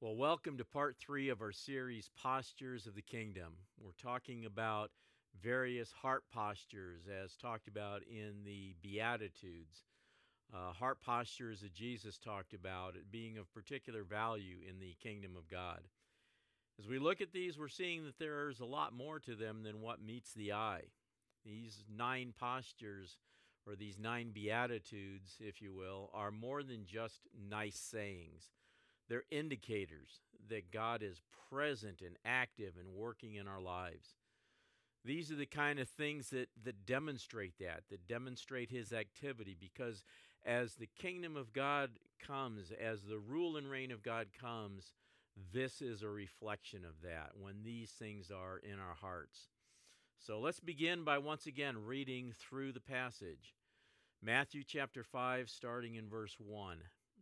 Well, welcome to part 3 of our series, Postures of the Kingdom. We're talking about various heart postures as talked about in the Beatitudes. Heart postures that Jesus talked about being of particular value in the kingdom of God. As we look at these, we're seeing that there is a lot more to them than what meets the eye. These 9 postures, or these 9 Beatitudes, if you will, are more than just nice sayings. They're indicators that God is present and active and working in our lives. These are the kind of things that demonstrate that demonstrate His activity, because as the kingdom of God comes, as the rule and reign of God comes, this is a reflection of that when these things are in our hearts. So let's begin by once again reading through the passage. Matthew chapter 5, starting in verse 1.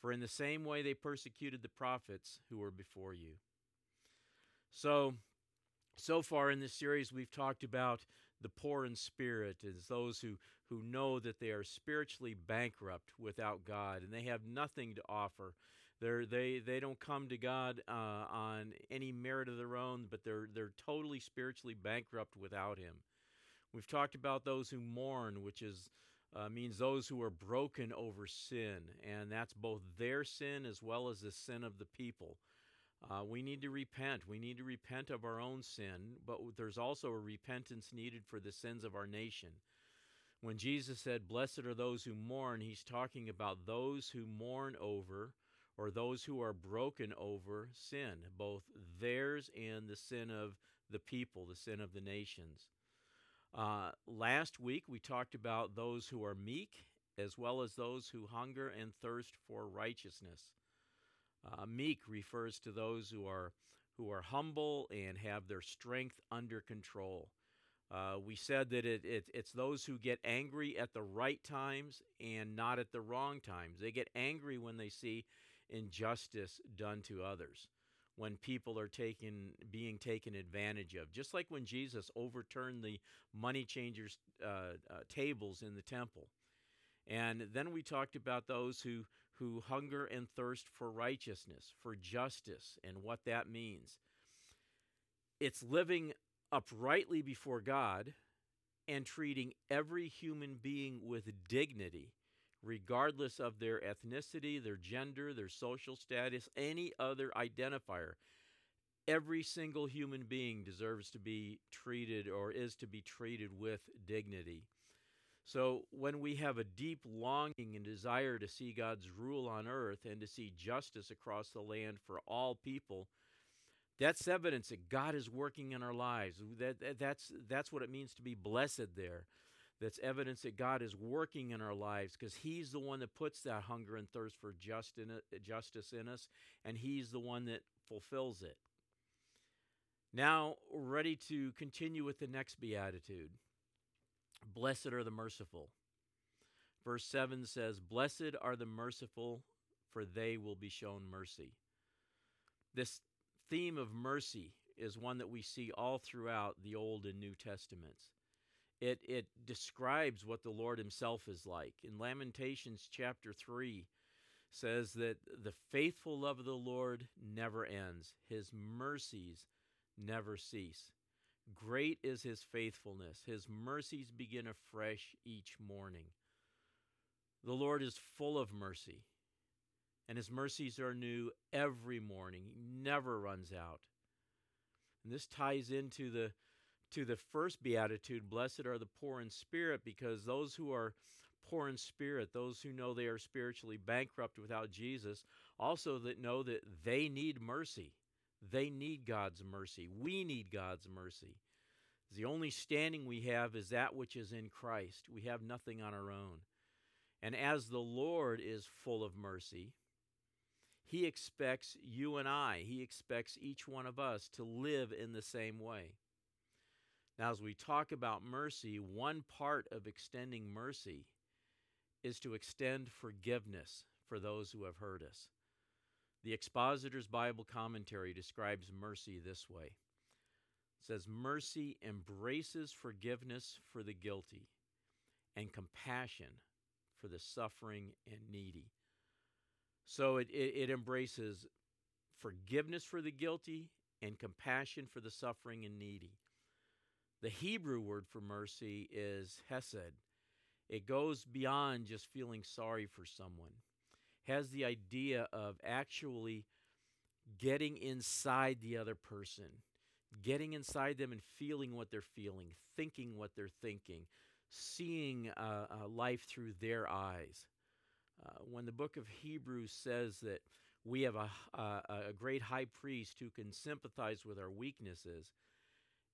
For in the same way they persecuted the prophets who were before you." So far in this series, we've talked about the poor in spirit as those who know that they are spiritually bankrupt without God, and they have nothing to offer. They don't come to God on any merit of their own, but they're totally spiritually bankrupt without Him. We've talked about those who mourn, which is means those who are broken over sin, and that's both their sin as well as the sin of the people. We need to repent. We need to repent of our own sin, but there's also a repentance needed for the sins of our nation. When Jesus said, "Blessed are those who mourn," He's talking about those who mourn over, or those who are broken over sin, both theirs and the sin of the people, the sin of the nations. Last week, we talked about those who are meek, as well as those who hunger and thirst for righteousness. Meek refers to those who are humble and have their strength under control. We said that it's those who get angry at the right times and not at the wrong times. They get angry when they see injustice done to others, when people are being taken advantage of. Just like when Jesus overturned the money changers' tables in the temple. And then we talked about those who hunger and thirst for righteousness, for justice, and what that means. It's living uprightly before God and treating every human being with dignity, regardless of their ethnicity, their gender, their social status, any other identifier. Every single human being deserves to be treated, or is to be treated, with dignity. So when we have a deep longing and desire to see God's rule on earth and to see justice across the land for all people, that's evidence that God is working in our lives. That's what it means to be blessed there. That's evidence that God is working in our lives, because He's the one that puts that hunger and thirst for justice in us, and He's the one that fulfills it. Now, ready to continue with the next beatitude. Blessed are the merciful. Verse 7 says, "Blessed are the merciful, for they will be shown mercy." This theme of mercy is one that we see all throughout the Old and New Testaments. It describes what the Lord Himself is like. In Lamentations chapter 3 says that the faithful love of the Lord never ends. His mercies never cease. Great is His faithfulness. His mercies begin afresh each morning. The Lord is full of mercy, and His mercies are new every morning. He never runs out. And this ties into the first beatitude, blessed are the poor in spirit, because those who are poor in spirit, those who know they are spiritually bankrupt without Jesus, also that know that they need mercy. They need God's mercy. We need God's mercy. The only standing we have is that which is in Christ. We have nothing on our own. And as the Lord is full of mercy, He expects you and I, He expects each one of us to live in the same way. Now, as we talk about mercy, one part of extending mercy is to extend forgiveness for those who have hurt us. The Expositor's Bible Commentary describes mercy this way. It says, mercy embraces forgiveness for the guilty and compassion for the suffering and needy. So it embraces forgiveness for the guilty and compassion for the suffering and needy. The Hebrew word for mercy is hesed. It goes beyond just feeling sorry for someone. It has the idea of actually getting inside the other person, getting inside them and feeling what they're feeling, thinking what they're thinking, seeing life through their eyes. When the book of Hebrews says that we have a great high priest who can sympathize with our weaknesses,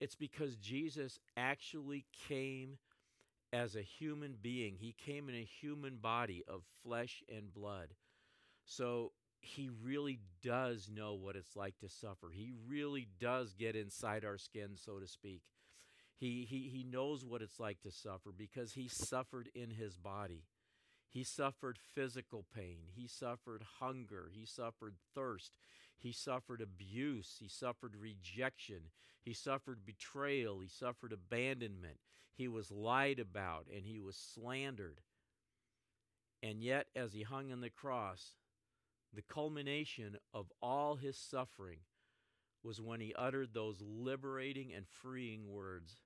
it's because Jesus actually came as a human being. He came in a human body of flesh and blood. So He really does know what it's like to suffer. He really does get inside our skin, so to speak. He knows what it's like to suffer because He suffered in His body. He suffered physical pain. He suffered hunger. He suffered thirst. He suffered abuse. He suffered rejection. He suffered betrayal. He suffered abandonment. He was lied about and He was slandered. And yet, as He hung on the cross, the culmination of all His suffering was when He uttered those liberating and freeing words,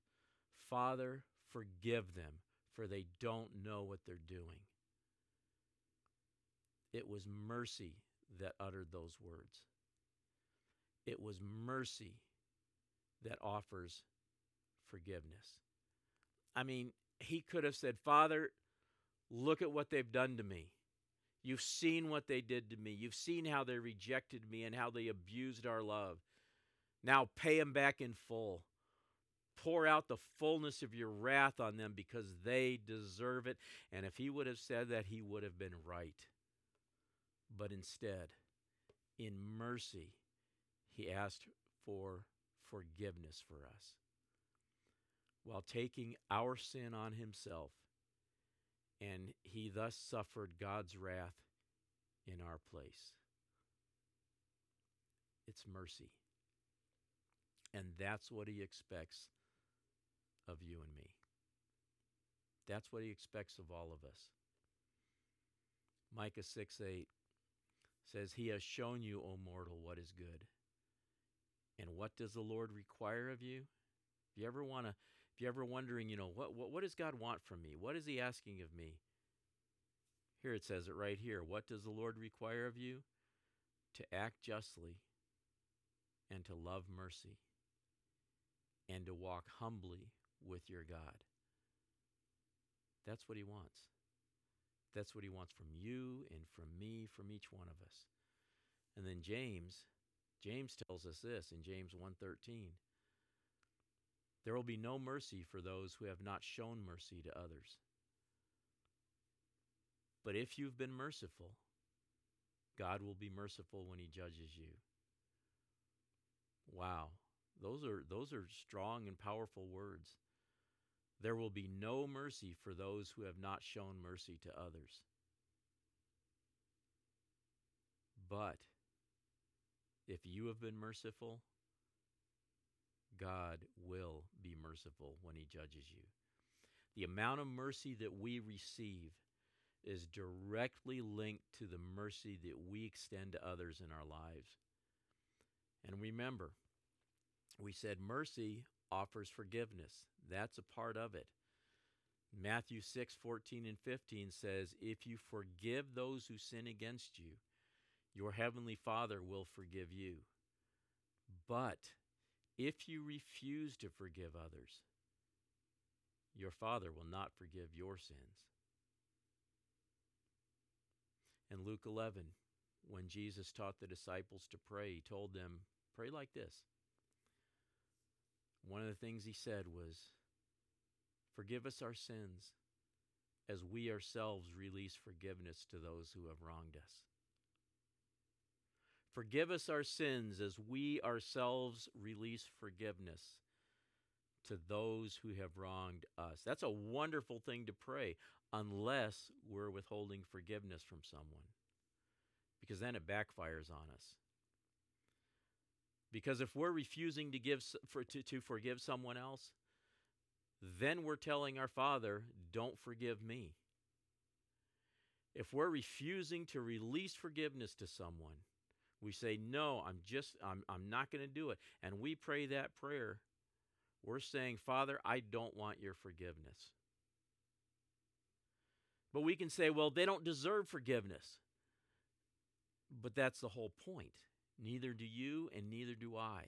"Father, forgive them, for they don't know what they're doing." It was mercy that uttered those words. It was mercy that offers forgiveness. I mean, He could have said, Father, look at what they've done to me. You've seen what they did to me. You've seen how they rejected me and how they abused our love. Now pay them back in full. Pour out the fullness of your wrath on them because they deserve it. And if He would have said that, He would have been right. But instead, in mercy, He asked for forgiveness for us while taking our sin on Himself, and He thus suffered God's wrath in our place. It's mercy. And that's what He expects of you and me. That's what He expects of all of us. Micah 6:8 says, He has shown you, O mortal, what is good. And what does the Lord require of you? If you're ever wondering, what does God want from me? What is He asking of me? Here it says it right here. What does the Lord require of you? To act justly and to love mercy and to walk humbly with your God. That's what He wants. That's what He wants from you and from me, from each one of us. And then James tells us this in James 1:13. There will be no mercy for those who have not shown mercy to others. But if you've been merciful, God will be merciful when He judges you. Wow, those are strong and powerful words. There will be no mercy for those who have not shown mercy to others. But if you have been merciful, God will be merciful when He judges you. The amount of mercy that we receive is directly linked to the mercy that we extend to others in our lives. And remember, we said mercy offers forgiveness. That's a part of it. Matthew 6:14 and 15 says, if you forgive those who sin against you, your heavenly Father will forgive you. But If you refuse to forgive others, your Father will not forgive your sins. In Luke 11, when Jesus taught the disciples to pray, he told them, pray like this. One of the things he said was, forgive us our sins as we ourselves release forgiveness to those who have wronged us. Forgive us our sins as we ourselves release forgiveness to those who have wronged us. That's a wonderful thing to pray, unless we're withholding forgiveness from someone, because then it backfires on us. Because if we're refusing to forgive someone else, then we're telling our Father, don't forgive me. If we're refusing to release forgiveness to someone, we say, no, I'm not going to do it. And we pray that prayer. We're saying, Father, I don't want your forgiveness. But we can say, well, they don't deserve forgiveness. But that's the whole point. Neither do you and neither do I.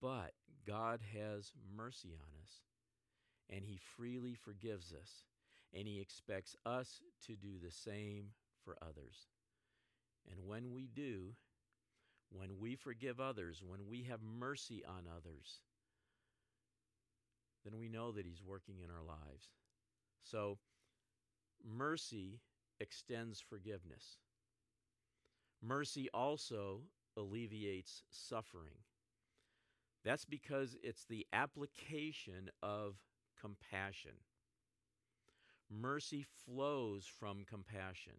But God has mercy on us, and he freely forgives us, and he expects us to do the same for others. And when we do, when we forgive others, when we have mercy on others, then we know that he's working in our lives. So mercy extends forgiveness. Mercy also alleviates suffering. That's because it's the application of compassion. Mercy flows from compassion.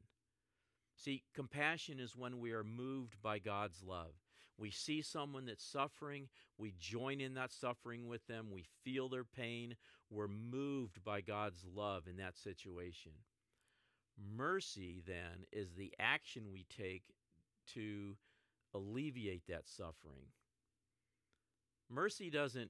See, compassion is when we are moved by God's love. We see someone that's suffering, we join in that suffering with them, we feel their pain, we're moved by God's love in that situation. Mercy, then, is the action we take to alleviate that suffering. Mercy doesn't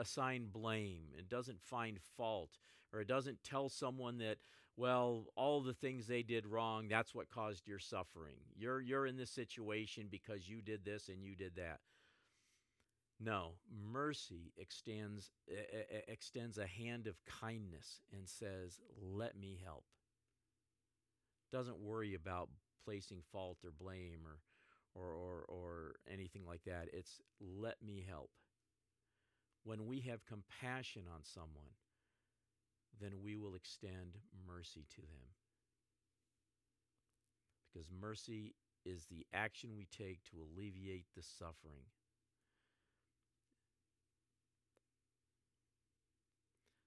assign blame, it doesn't find fault, or it doesn't tell someone that, well, all the things they did wrong, that's what caused your suffering. You're in this situation because you did this and you did that. No, mercy extends a hand of kindness and says, let me help. Doesn't worry about placing fault or blame or anything like that. It's let me help. When we have compassion on someone, then we will extend mercy to them. Because mercy is the action we take to alleviate the suffering.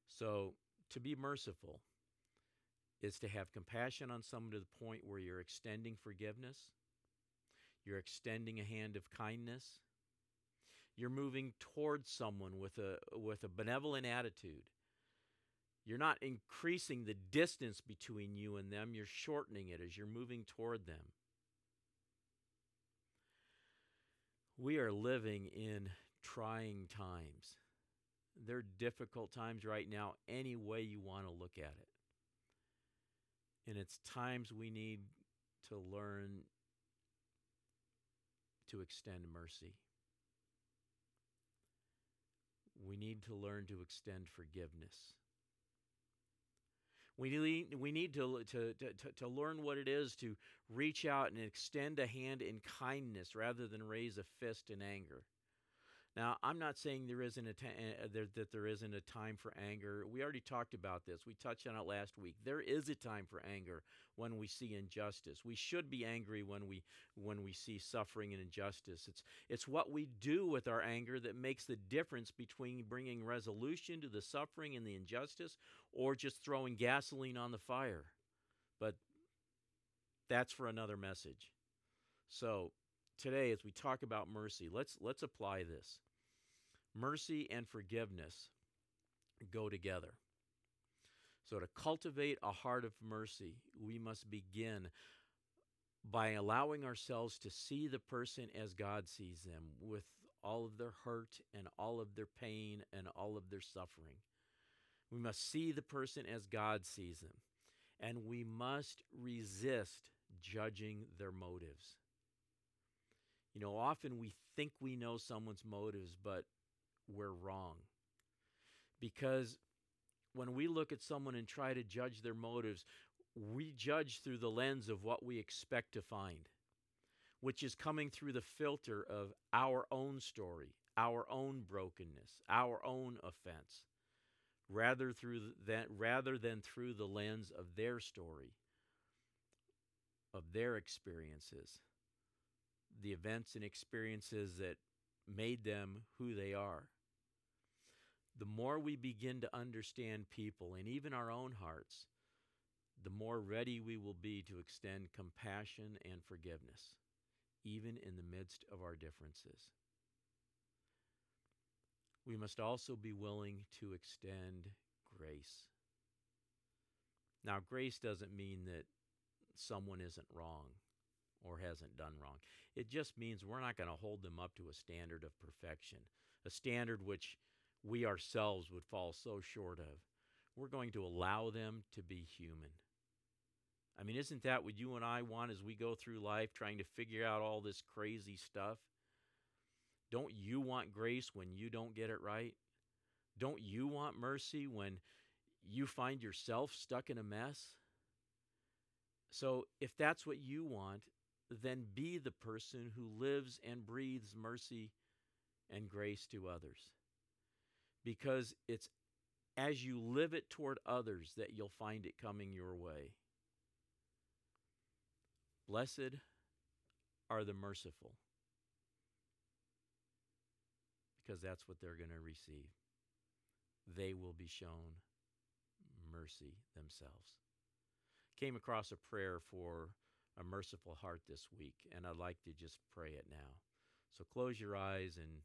So to be merciful is to have compassion on someone to the point where you're extending forgiveness, you're extending a hand of kindness, you're moving towards someone with a benevolent attitude. You're not increasing the distance between you and them. You're shortening it as you're moving toward them. We are living in trying times. They're difficult times right now, any way you want to look at it. And it's times we need to learn to extend mercy. We need to learn to extend forgiveness. We need to learn what it is to reach out and extend a hand in kindness rather than raise a fist in anger. Now, I'm not saying there isn't a time for anger. We already talked about this. We touched on it last week. There is a time for anger when we see injustice. We should be angry when we see suffering and injustice. It's what we do with our anger that makes the difference between bringing resolution to the suffering and the injustice or just throwing gasoline on the fire. But that's for another message. So today, as we talk about mercy, let's apply this. Mercy and forgiveness go together. So to cultivate a heart of mercy, we must begin by allowing ourselves to see the person as God sees them, with all of their hurt and all of their pain and all of their suffering. We must see the person as God sees them, and we must resist judging their motives. You know, often we think we know someone's motives, but we're wrong. Because when we look at someone and try to judge their motives, we judge through the lens of what we expect to find, which is coming through the filter of our own story, our own brokenness, our own offense, rather than through the lens of their story, of their experiences, the events and experiences that made them who they are. The more we begin to understand people and even our own hearts, the more ready we will be to extend compassion and forgiveness, even in the midst of our differences. We must also be willing to extend grace. Now, grace doesn't mean that someone isn't wrong or hasn't done wrong. It just means we're not going to hold them up to a standard of perfection, a standard which we ourselves would fall so short of. We're going to allow them to be human. I mean, isn't that what you and I want as we go through life, trying to figure out all this crazy stuff? Don't you want grace when you don't get it right? Don't you want mercy when you find yourself stuck in a mess? So if that's what you want, then be the person who lives and breathes mercy and grace to others. Because it's as you live it toward others that you'll find it coming your way. Blessed are the merciful, because that's what they're going to receive. They will be shown mercy themselves. Came across a prayer for a merciful heart this week, and I'd like to just pray it now. So close your eyes and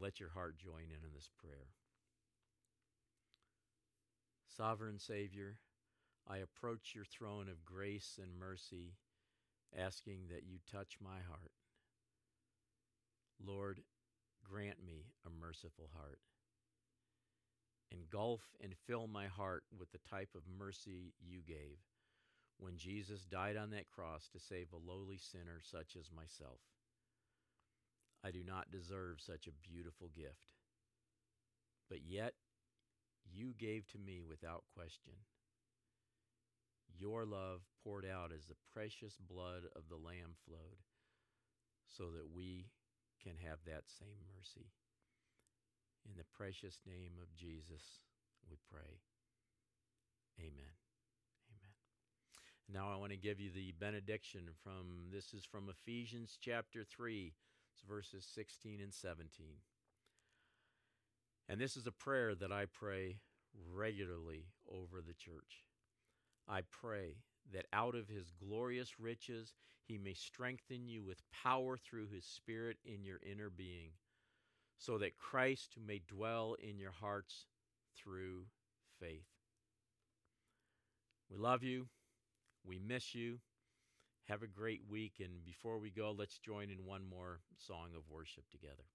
let your heart join in on this prayer. Sovereign Savior, I approach your throne of grace and mercy, asking that you touch my heart. Lord, grant me a merciful heart. Engulf and fill my heart with the type of mercy you gave when Jesus died on that cross to save a lowly sinner such as myself. I do not deserve such a beautiful gift, but yet you gave to me without question. Your love poured out as the precious blood of the Lamb flowed, so that we can have that same mercy. In the precious name of Jesus, we pray. Amen. Amen. Now I want to give you the benediction from Ephesians chapter 3. It's verses 16 and 17. And this is a prayer that I pray regularly over the church. I pray that out of his glorious riches he may strengthen you with power through his Spirit in your inner being, so that Christ may dwell in your hearts through faith. We love you. We miss you. Have a great week, and before we go, let's join in one more song of worship together.